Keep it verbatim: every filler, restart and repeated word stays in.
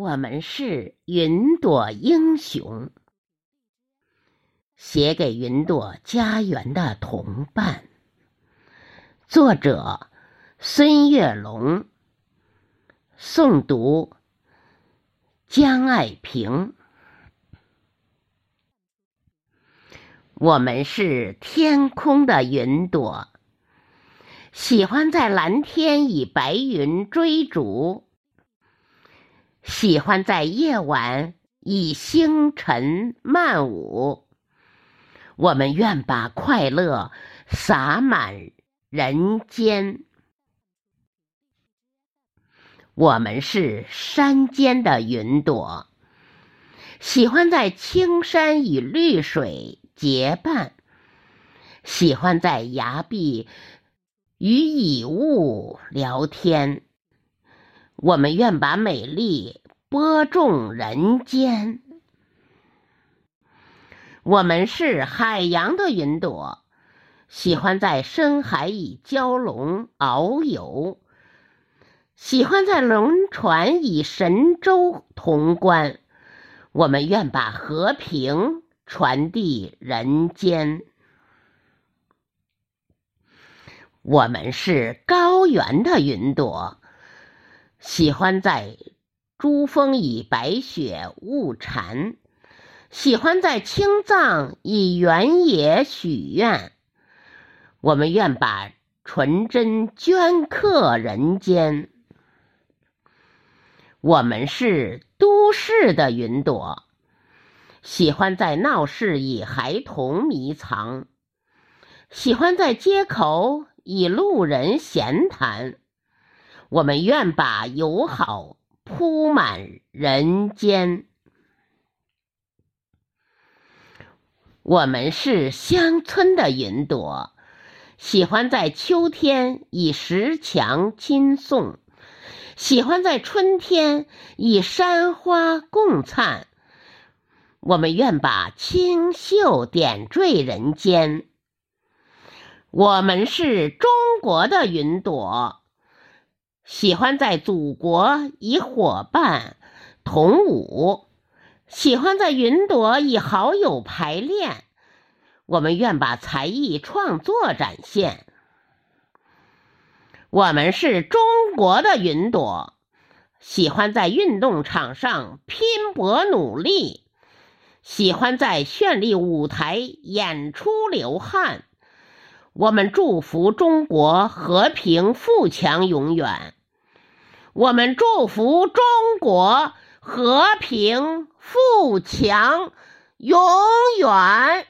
我们是云朵英雄，写给云朵家园的同伴。作者孙月龙，诵读江爱萍。我们是天空的云朵，喜欢在蓝天以白云追逐，喜欢在夜晚以星辰漫舞。我们愿把快乐洒满人间。我们是山间的云朵，喜欢在青山与绿水结伴，喜欢在崖壁与蚁物聊天。我们愿把美丽播种人间。我们是海洋的云朵，喜欢在深海与蛟龙遨游，喜欢在轮船与神州同观。我们愿把和平传递人间。我们是高原的云朵，喜欢在珠峰以白雪悟禅，喜欢在青藏以原野许愿。我们愿把纯真镌刻人间。我们是都市的云朵，喜欢在闹市以孩童迷藏，喜欢在街口以路人闲谈。我们愿把友好铺满人间。我们是乡村的云朵，喜欢在秋天以石墙亲送，喜欢在春天以山花共灿。我们愿把清秀点缀人间。我们是中国的云朵，喜欢在祖国与伙伴同舞，喜欢在云朵与好友排练。我们愿把才艺创作展现。我们是中国的云朵，喜欢在运动场上拼搏努力，喜欢在绚丽舞台演出流汗。我们祝福中国和平富强永远。我们祝福中国和平富强永远。